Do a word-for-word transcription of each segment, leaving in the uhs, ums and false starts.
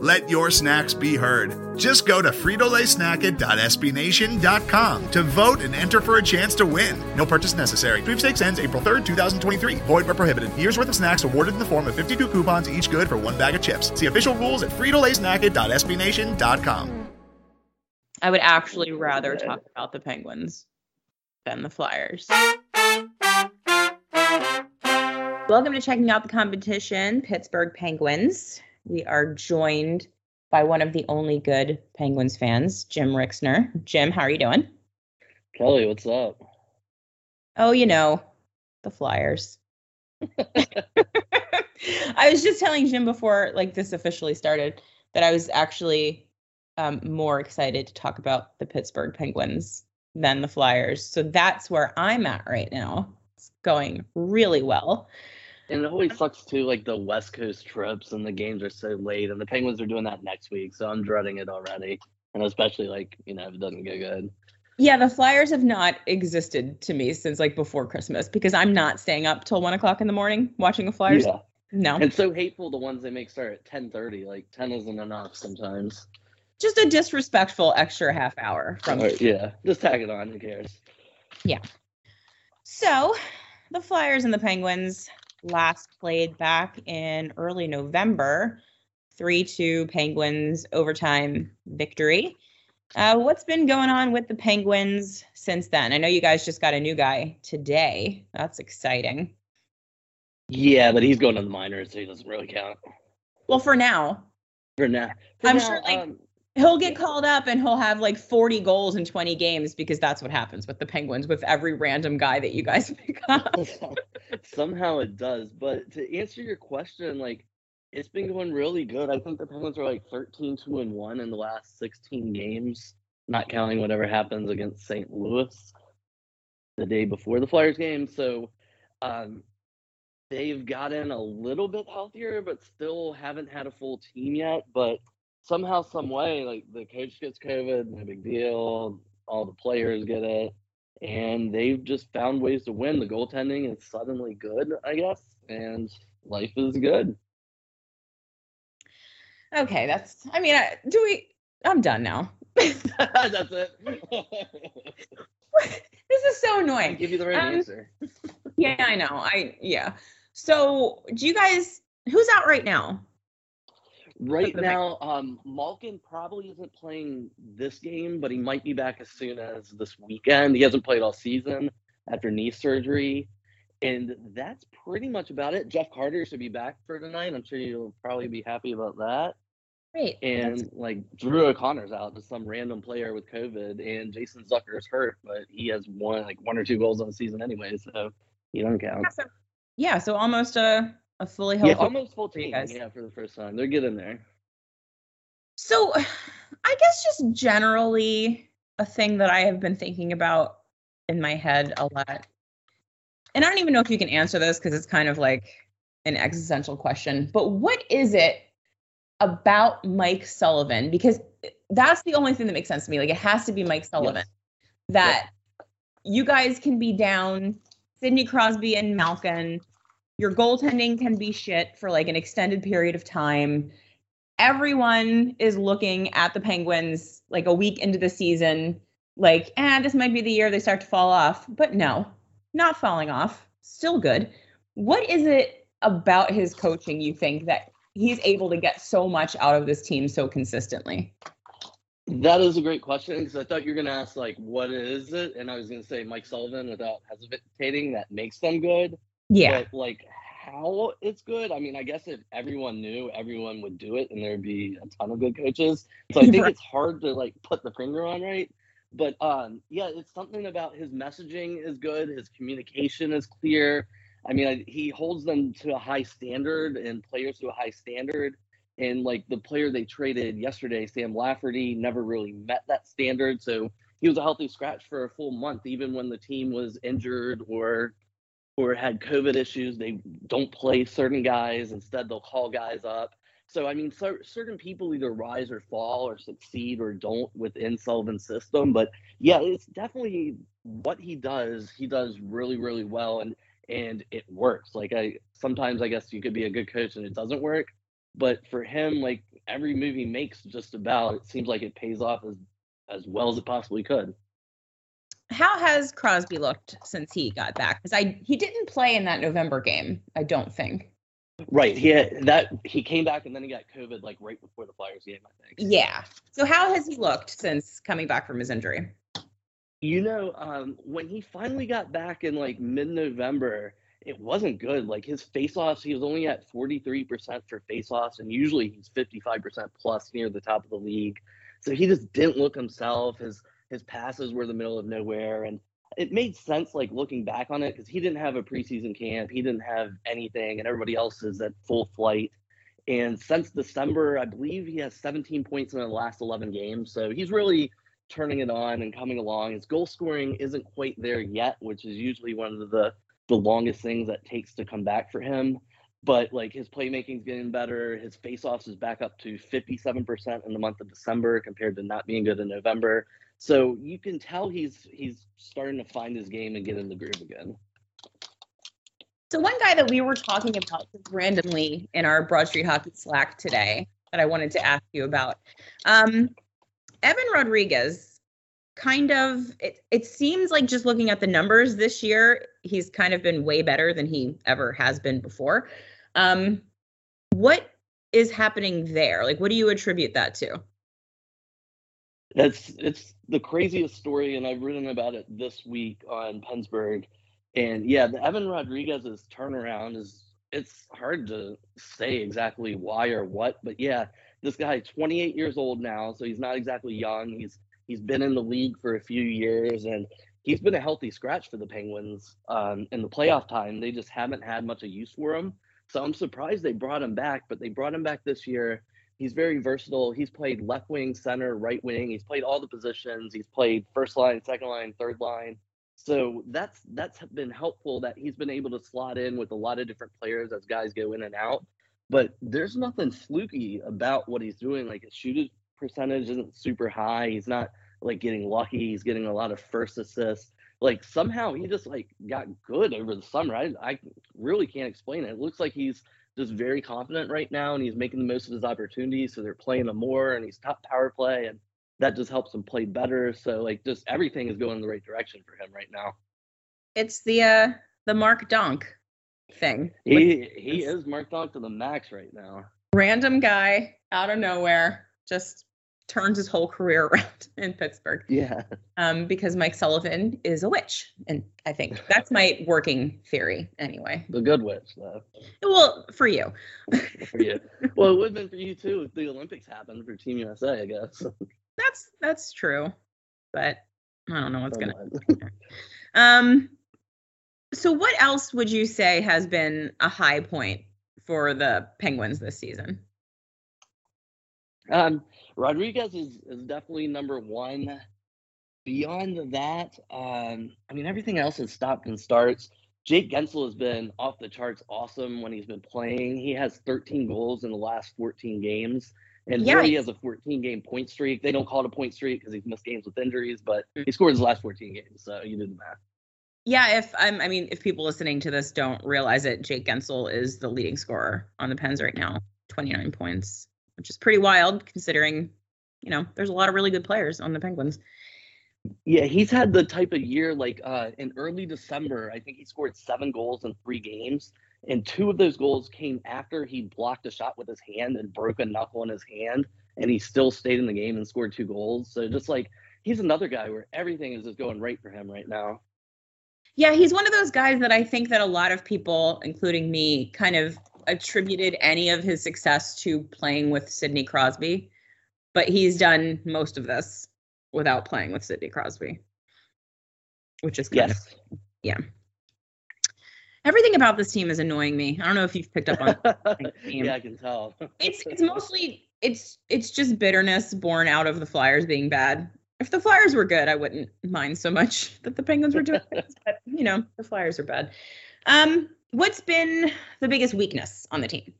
Let your snacks be heard. Just go to Frito Lay Snacket dot S B Nation dot com to vote and enter for a chance to win. No purchase necessary. Sweepstakes ends April third, two thousand twenty-three. Void where prohibited. Year's worth of snacks awarded in the form of fifty-two coupons, each good for one bag of chips. See official rules at Frito Lay Snacket dot S B Nation dot com. I would actually rather talk about the Penguins than the Flyers. Welcome to Checking Out the Competition, Pittsburgh Penguins. We are joined by one of the only good Penguins fans, Jim Rixner. Jim, how are you doing? Kelly, what's up? Oh, you know, the Flyers. I was just telling Jim before, like, this officially started, that I was actually um, more excited to talk about the Pittsburgh Penguins than the Flyers. So that's where I'm at right now. It's going really well. And it always sucks, too, like, the West Coast trips and the games are so late, and the Penguins are doing that next week, so I'm dreading it already, and especially, like, you know, if it doesn't go good. Yeah, the Flyers have not existed to me since, like, before Christmas, because I'm not staying up till one o'clock in the morning watching the Flyers. Yeah. No. It's so hateful, the ones they make start at ten thirty. Like, ten isn't enough sometimes. Just a disrespectful extra half hour. From right, yeah, just tag it on. Who cares? Yeah. So, the Flyers and the Penguins last played back in early November, three two Penguins overtime victory. Uh, what's been going on with the Penguins since then? I know you guys just got a new guy today. That's exciting. Yeah, but he's going to the minors, so he doesn't really count. Well, for now. For now. For I'm now, sure like, um, he'll get yeah. called up and he'll have like forty goals in twenty games, because that's what happens with the Penguins with every random guy that you guys pick up. Somehow it does, but to answer your question, like, it's been going really good. I think the Penguins are like thirteen two and one in the last sixteen games, not counting whatever happens against Saint Louis the day before the Flyers game. So um, they've gotten a little bit healthier, but still haven't had a full team yet. But somehow, some way, like, the coach gets COVID, no big deal. All the players get it. And they've just found ways to win. The goaltending is suddenly good, I guess, and life is good. Okay, that's, I mean, I, do we, I'm done now. That's it. This is so annoying. I give you the right um, answer. Yeah, I know. I, yeah. So, do you guys, who's out right now? Right now, um, Malkin probably isn't playing this game, but he might be back as soon as this weekend. He hasn't played all season after knee surgery, and that's pretty much about it. Jeff Carter should be back for tonight. I'm sure you'll probably be happy about that. Great. And, that's- like, Drew O'Connor's out to some random player with COVID, and Jason Zucker's hurt, but he has one, like, one or two goals on the season anyway, so he doesn't count. Yeah, so, yeah, so almost a... A fully healthy, yeah, almost full team, guys. Yeah, for the first time. They're getting there. So, I guess just generally a thing that I have been thinking about in my head a lot, and I don't even know if you can answer this because it's kind of like an existential question, but what is it about Mike Sullivan? Because that's the only thing that makes sense to me. Like, it has to be Mike Sullivan. Yes. That yep. You guys can be down Sidney Crosby and Malkin. Your goaltending can be shit for, like, an extended period of time. Everyone is looking at the Penguins, like, a week into the season, like, eh, this might be the year they start to fall off. But no, not falling off. Still good. What is it about his coaching, you think, that he's able to get so much out of this team so consistently? That is a great question, because I thought you were going to ask, like, what is it? And I was going to say Mike Sullivan without hesitating, that makes them good. Yeah. But, like, how it's good, I mean, I guess if everyone knew, everyone would do it, and there'd be a ton of good coaches. So I think it's hard to, like, put the finger on, right? But, um, yeah, it's something about his messaging is good. His communication is clear. I mean, I, he holds them to a high standard and players to a high standard. And like the player they traded yesterday, Sam Lafferty, never really met that standard. So he was a healthy scratch for a full month, even when the team was injured or or had COVID issues. They don't play certain guys. Instead, they'll call guys up. So, I mean, so, certain people either rise or fall or succeed or don't within Sullivan's system. But, yeah, it's definitely what he does. He does really, really well, and and it works. Like, I sometimes I guess you could be a good coach and it doesn't work. But for him, like, every move he makes just about, it seems like it pays off as, as well as it possibly could. How has Crosby looked since he got back? Because I he didn't play in that November game, I don't think. Right. He had that he came back and then he got COVID like right before the Flyers game, I think. Yeah. So how has he looked since coming back from his injury? You know, um, when he finally got back in like mid-November, it wasn't good. Like his faceoffs, he was only at forty-three percent for faceoffs, and usually he's fifty-five percent plus near the top of the league. So he just didn't look himself. His his passes were the middle of nowhere, and it made sense, like, looking back on it, because he didn't have a preseason camp. He didn't have anything, and everybody else is at full flight. And since December, I believe he has seventeen points in the last eleven games. So he's really turning it on and coming along. His goal scoring isn't quite there yet, which is usually one of the, the longest things that takes to come back for him. But, like, his playmaking's getting better. His faceoffs is back up to fifty-seven percent in the month of December compared to not being good in November. So you can tell he's he's starting to find his game and get in the groove again. So one guy that we were talking about randomly in our Broad Street Hockey Slack today that I wanted to ask you about, um, Evan Rodriguez, kind of, it, it seems like just looking at the numbers this year, he's kind of been way better than he ever has been before. Um, what is happening there? Like, what do you attribute that to? That's it's the craziest story, and I've written about it this week on Pensburgh. And yeah, the Evan Rodriguez's turnaround is it's hard to say exactly why or what, but yeah, this guy, twenty-eight years old now, so he's not exactly young. He's he's been in the league for a few years, and he's been a healthy scratch for the Penguins um, in the playoff time. They just haven't had much of use for him, so I'm surprised they brought him back. But they brought him back this year. He's very versatile. He's played left wing, center, right wing. He's played all the positions. He's played first line, second line, third line. So that's that's been helpful that he's been able to slot in with a lot of different players as guys go in and out. But there's nothing fluky about what he's doing. Like his shooting percentage isn't super high. He's not like getting lucky. He's getting a lot of first assists. Like somehow he just like got good over the summer. I, I really can't explain it. It looks like he's just very confident right now, and he's making the most of his opportunities, so they're playing him more, and he's top power play, and that just helps him play better. So, like, just everything is going in the right direction for him right now. It's the uh, the Mark Donk thing. He he is Mark Donk to the max right now. Random guy out of nowhere just turns his whole career around in Pittsburgh. Yeah. Um, because Mike Sullivan is a witch. And I think that's my working theory anyway. The good witch, though. Well, for you. For you. Well, it would have been for you, too, if the Olympics happened for Team U S A, I guess. That's that's true. But I don't know what's going to Um. So what else would you say has been a high point for the Penguins this season? Um, Rodriguez is, is definitely number one. Beyond that, um, I mean, everything else has stopped and starts. Jake Gensel has been off the charts awesome when he's been playing. He has thirteen goals in the last fourteen games. And yeah, he has a fourteen-game point streak. They don't call it a point streak because he's missed games with injuries, but he scored his last fourteen games, so you did the math. Yeah, if um, I mean, if people listening to this don't realize it, Jake Gensel is the leading scorer on the Pens right now, twenty-nine points. Which is pretty wild considering, you know, there's a lot of really good players on the Penguins. Yeah, he's had the type of year, like uh, in early December, I think he scored seven goals in three games. And two of those goals came after he blocked a shot with his hand and broke a knuckle in his hand. And he still stayed in the game and scored two goals. So just like, he's another guy where everything is just going right for him right now. Yeah, he's one of those guys that I think that a lot of people, including me, kind of attributed any of his success to playing with Sidney Crosby, but he's done most of this without playing with Sidney Crosby, which is kind yes. of, yeah. Everything about this team is annoying me. I don't know if you've picked up on the team. Yeah, I can tell. It's it's mostly it's it's just bitterness born out of the Flyers being bad. If the Flyers were good, I wouldn't mind so much that the Penguins were doing this, but you know, the Flyers are bad. Um, what's been the biggest weakness on the team?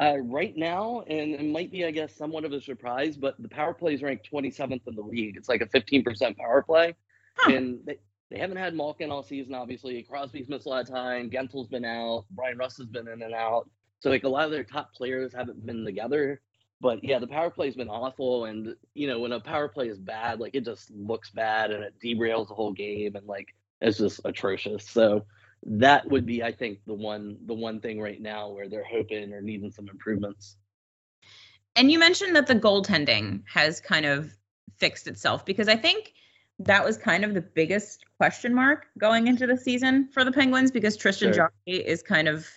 Uh, right now, and it might be, I guess, somewhat of a surprise, but the power play is ranked twenty-seventh in the league. It's like a fifteen percent power play. Huh. And they, they haven't had Malkin all season, obviously. Crosby's missed a lot of time. Gensel's been out. Brian Russ has been in and out. So, like, a lot of their top players haven't been together. But, yeah, the power play's been awful. And, you know, when a power play is bad, like, it just looks bad and it derails the whole game. And, like, it's just atrocious. So that would be, I think, the one the one thing right now where they're hoping or needing some improvements. And you mentioned that the goaltending has kind of fixed itself, because I think that was kind of the biggest question mark going into the season for the Penguins, because Tristan Jarry is kind of,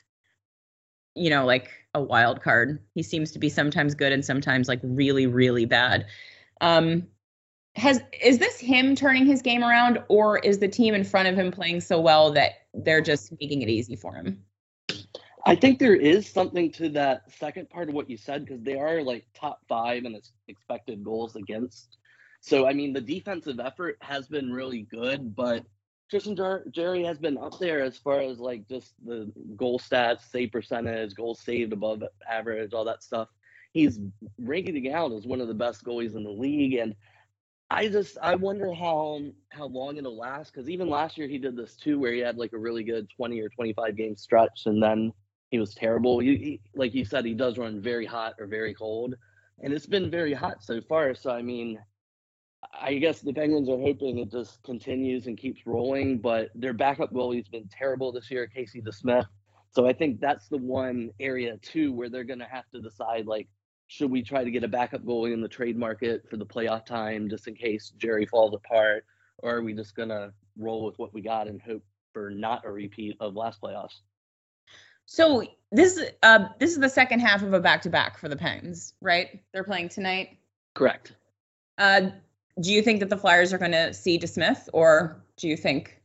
you know, like a wild card. He seems to be sometimes good and sometimes like really, really bad. Um, Has is this him turning his game around, or is the team in front of him playing so well that they're just making it easy for him? I think there is something to that second part of what you said, because they are like top five in expected goals against. So, I mean, the defensive effort has been really good, but Tristan Jar- Jarry has been up there as far as like just the goal stats, save percentage, goals saved above average, all that stuff. He's ranking out as one of the best goalies in the league, and I just, I wonder how how long it'll last, because even last year he did this too, where he had like a really good twenty or twenty-five game stretch, and then he was terrible. He, he, like you said, he does run very hot or very cold, and it's been very hot so far. So, I mean, I guess the Penguins are hoping it just continues and keeps rolling, but their backup goalie's been terrible this year, Casey DeSmith. So I think that's the one area too where they're going to have to decide, like, should we try to get a backup goalie in the trade market for the playoff time just in case Jerry falls apart? Or are we just going to roll with what we got and hope for not a repeat of last playoffs? So this, uh, this is the second half of a back-to-back for the Pens, right? They're playing tonight? Correct. Uh, do you think that the Flyers are going to see DeSmith, or do you think?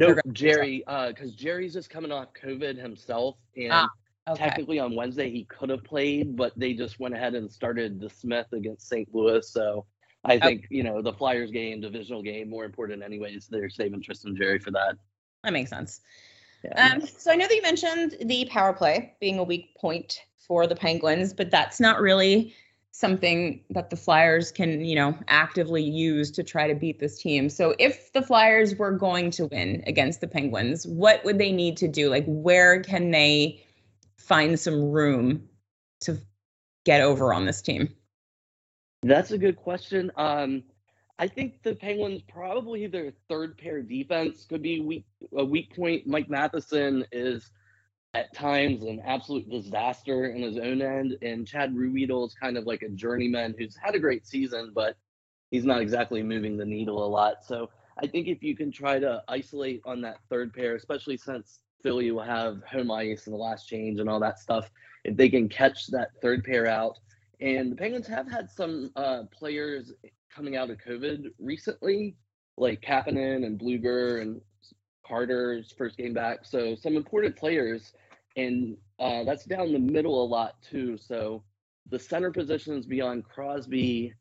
No, nope, Jerry, because uh, Jerry's just coming off COVID himself, and ah. Okay. Technically on Wednesday he could have played, but they just went ahead and started DeSmith against Saint Louis. So I think, okay. You know, the Flyers game, divisional game, more important anyways. They're saving Tristan Jarry for that. That makes sense. Yeah. Um, so I know that you mentioned the power play being a weak point for the Penguins, but that's not really something that the Flyers can, you know, actively use to try to beat this team. So if the Flyers were going to win against the Penguins, what would they need to do? Like, where can they find some room to get over on this team? That's a good question. Um, I think the Penguins, probably their third pair defense could be weak, a weak point. Mike Matheson is at times an absolute disaster in his own end, and Chad Ruedel is kind of like a journeyman who's had a great season, but he's not exactly moving the needle a lot. So I think if you can try to isolate on that third pair, especially since Philly will have home ice and the last change and all that stuff, if they can catch that third pair out. And the Penguins have had some uh, players coming out of COVID recently, like Kapanen and Bluger and Carter's first game back. So some important players, and uh, that's down the middle a lot too. So the center positions beyond Crosby,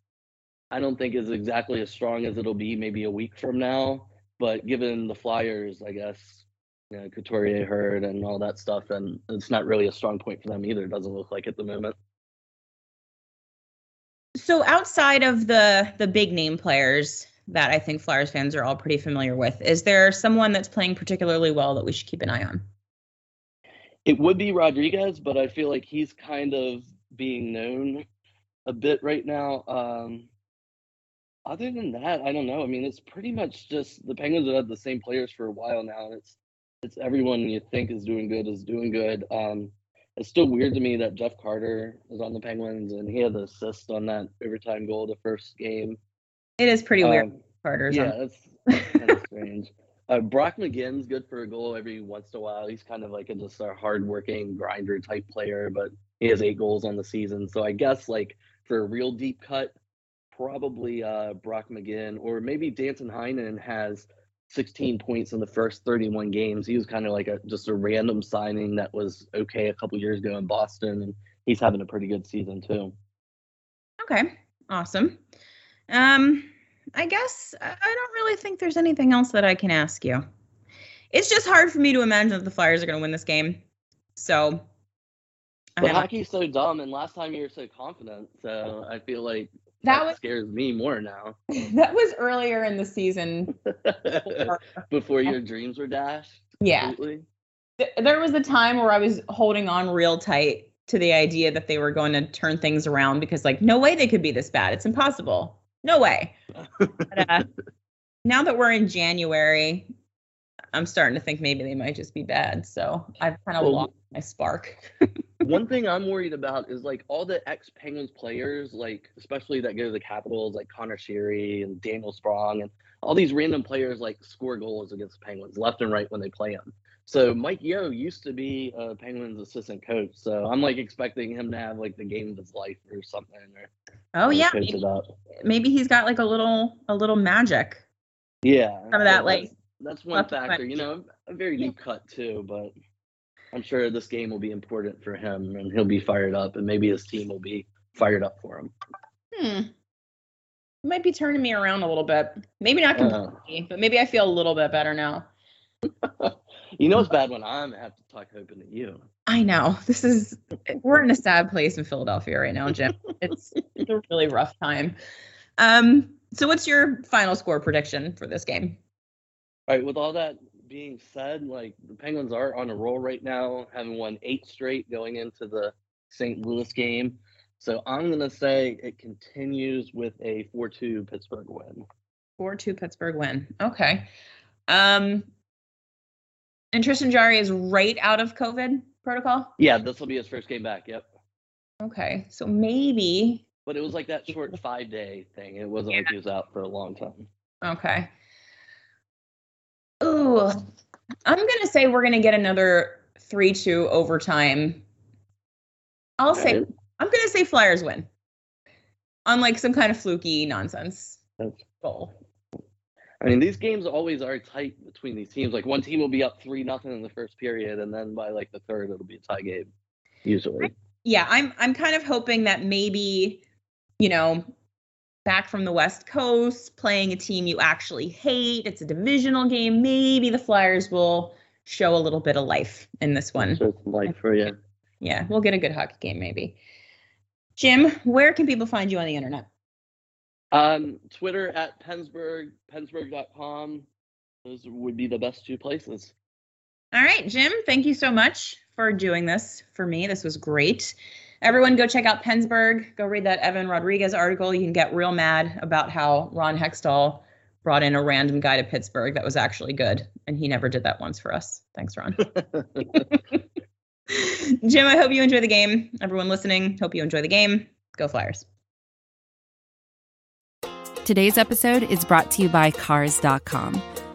I don't think is exactly as strong as it'll be maybe a week from now. But given the Flyers, I guess, you know, Couturier hurt and all that stuff, and it's not really a strong point for them either. It doesn't look like at the moment. So outside of the the big name players that I think Flyers fans are all pretty familiar with, is there someone that's playing particularly well that we should keep an eye on? It would be Rodriguez, but I feel like he's kind of being known a bit right now. Um, other than that, I don't know. I mean, it's pretty much just the Penguins have had the same players for a while now, and it's It's everyone you think is doing good is doing good. Um, it's still weird to me that Jeff Carter is on the Penguins, and he had the assist on that overtime goal the first game. It is pretty um, weird. Carter's yeah, on. That's kind of strange. Uh, Brock McGinn's good for a goal every once in a while. He's kind of like a, just a hard-working grinder type player, but he has eight goals on the season. So I guess like for a real deep cut, probably uh, Brock McGinn, or maybe Danton Heinen has sixteen points in the first thirty-one games. He was kind of like a just a random signing that was okay a couple years ago in Boston, and he's having a pretty good season too. Okay, awesome. Um, I guess I don't really think there's anything else that I can ask you. It's just hard for me to imagine that the Flyers are going to win this game. So, but hockey's so dumb, and last time you were so confident, so I feel like that, that was, scares me more now. That was earlier in the season. Before, before your dreams were dashed? Yeah. Completely. There was a time where I was holding on real tight to the idea that they were going to turn things around because, like, no way they could be this bad. It's impossible. No way. But, uh, now that we're in January, I'm starting to think maybe they might just be bad. So I've kind of well, lost my spark. One thing I'm worried about is, like, all the ex-Penguins players, like, especially that go to the Capitals, like Connor Sheary and Daniel Sprong, and all these random players, like, score goals against the Penguins left and right when they play them. So Mike Yeo used to be a Penguins assistant coach, so I'm, like, expecting him to have, like, the game of his life or something. Or, oh, yeah. Maybe, maybe he's got, like, a little a little magic. Yeah. Some of that, like. That's one factor, you know, a very deep cut too, but I'm sure this game will be important for him and he'll be fired up and maybe his team will be fired up for him. Hmm. You might be turning me around a little bit. Maybe not completely, uh, but maybe I feel a little bit better now. You know it's bad when I have to talk open to you. I know. This is, we're in a sad place in Philadelphia right now, Jim. It's, it's a really rough time. Um. So what's your final score prediction for this game? All right, with all that being said, like, the Penguins are on a roll right now, having won eight straight going into the Saint Louis game. So I'm going to say it continues with a four two Pittsburgh win. four two Pittsburgh win. Okay. Um, and Tristan Jarry is right out of COVID protocol? Yeah, this will be his first game back, yep. Okay, so maybe. But it was like that short five-day thing. It wasn't yeah. like he was out for a long time. Okay. Ooh, I'm going to say we're going to get another three two overtime. I'll okay. say, I'm going to say Flyers win. On like some kind of fluky nonsense goal. I mean, these games always are tight between these teams. Like, one team will be up three nothing in the first period, and then by like the third, it'll be a tie game, usually. I, yeah, I'm I'm kind of hoping that maybe, you know, back from the West Coast, playing a team you actually hate. It's a divisional game. Maybe the Flyers will show a little bit of life in this one. Show some life for you. Yeah, we'll get a good hockey game maybe. Jim, where can people find you on the internet? Um, Twitter at Pensburgh, Pensburgh dot com. Those would be the best two places. All right, Jim, thank you so much for doing this for me. This was great. Everyone go check out Pensburgh. Go read that Evan Rodriguez article. You can get real mad about how Ron Hextall brought in a random guy to Pittsburgh that was actually good, and he never did that once for us. Thanks, Ron. Jim, I hope you enjoy the game. Everyone listening, hope you enjoy the game. Go Flyers. Today's episode is brought to you by Cars dot com.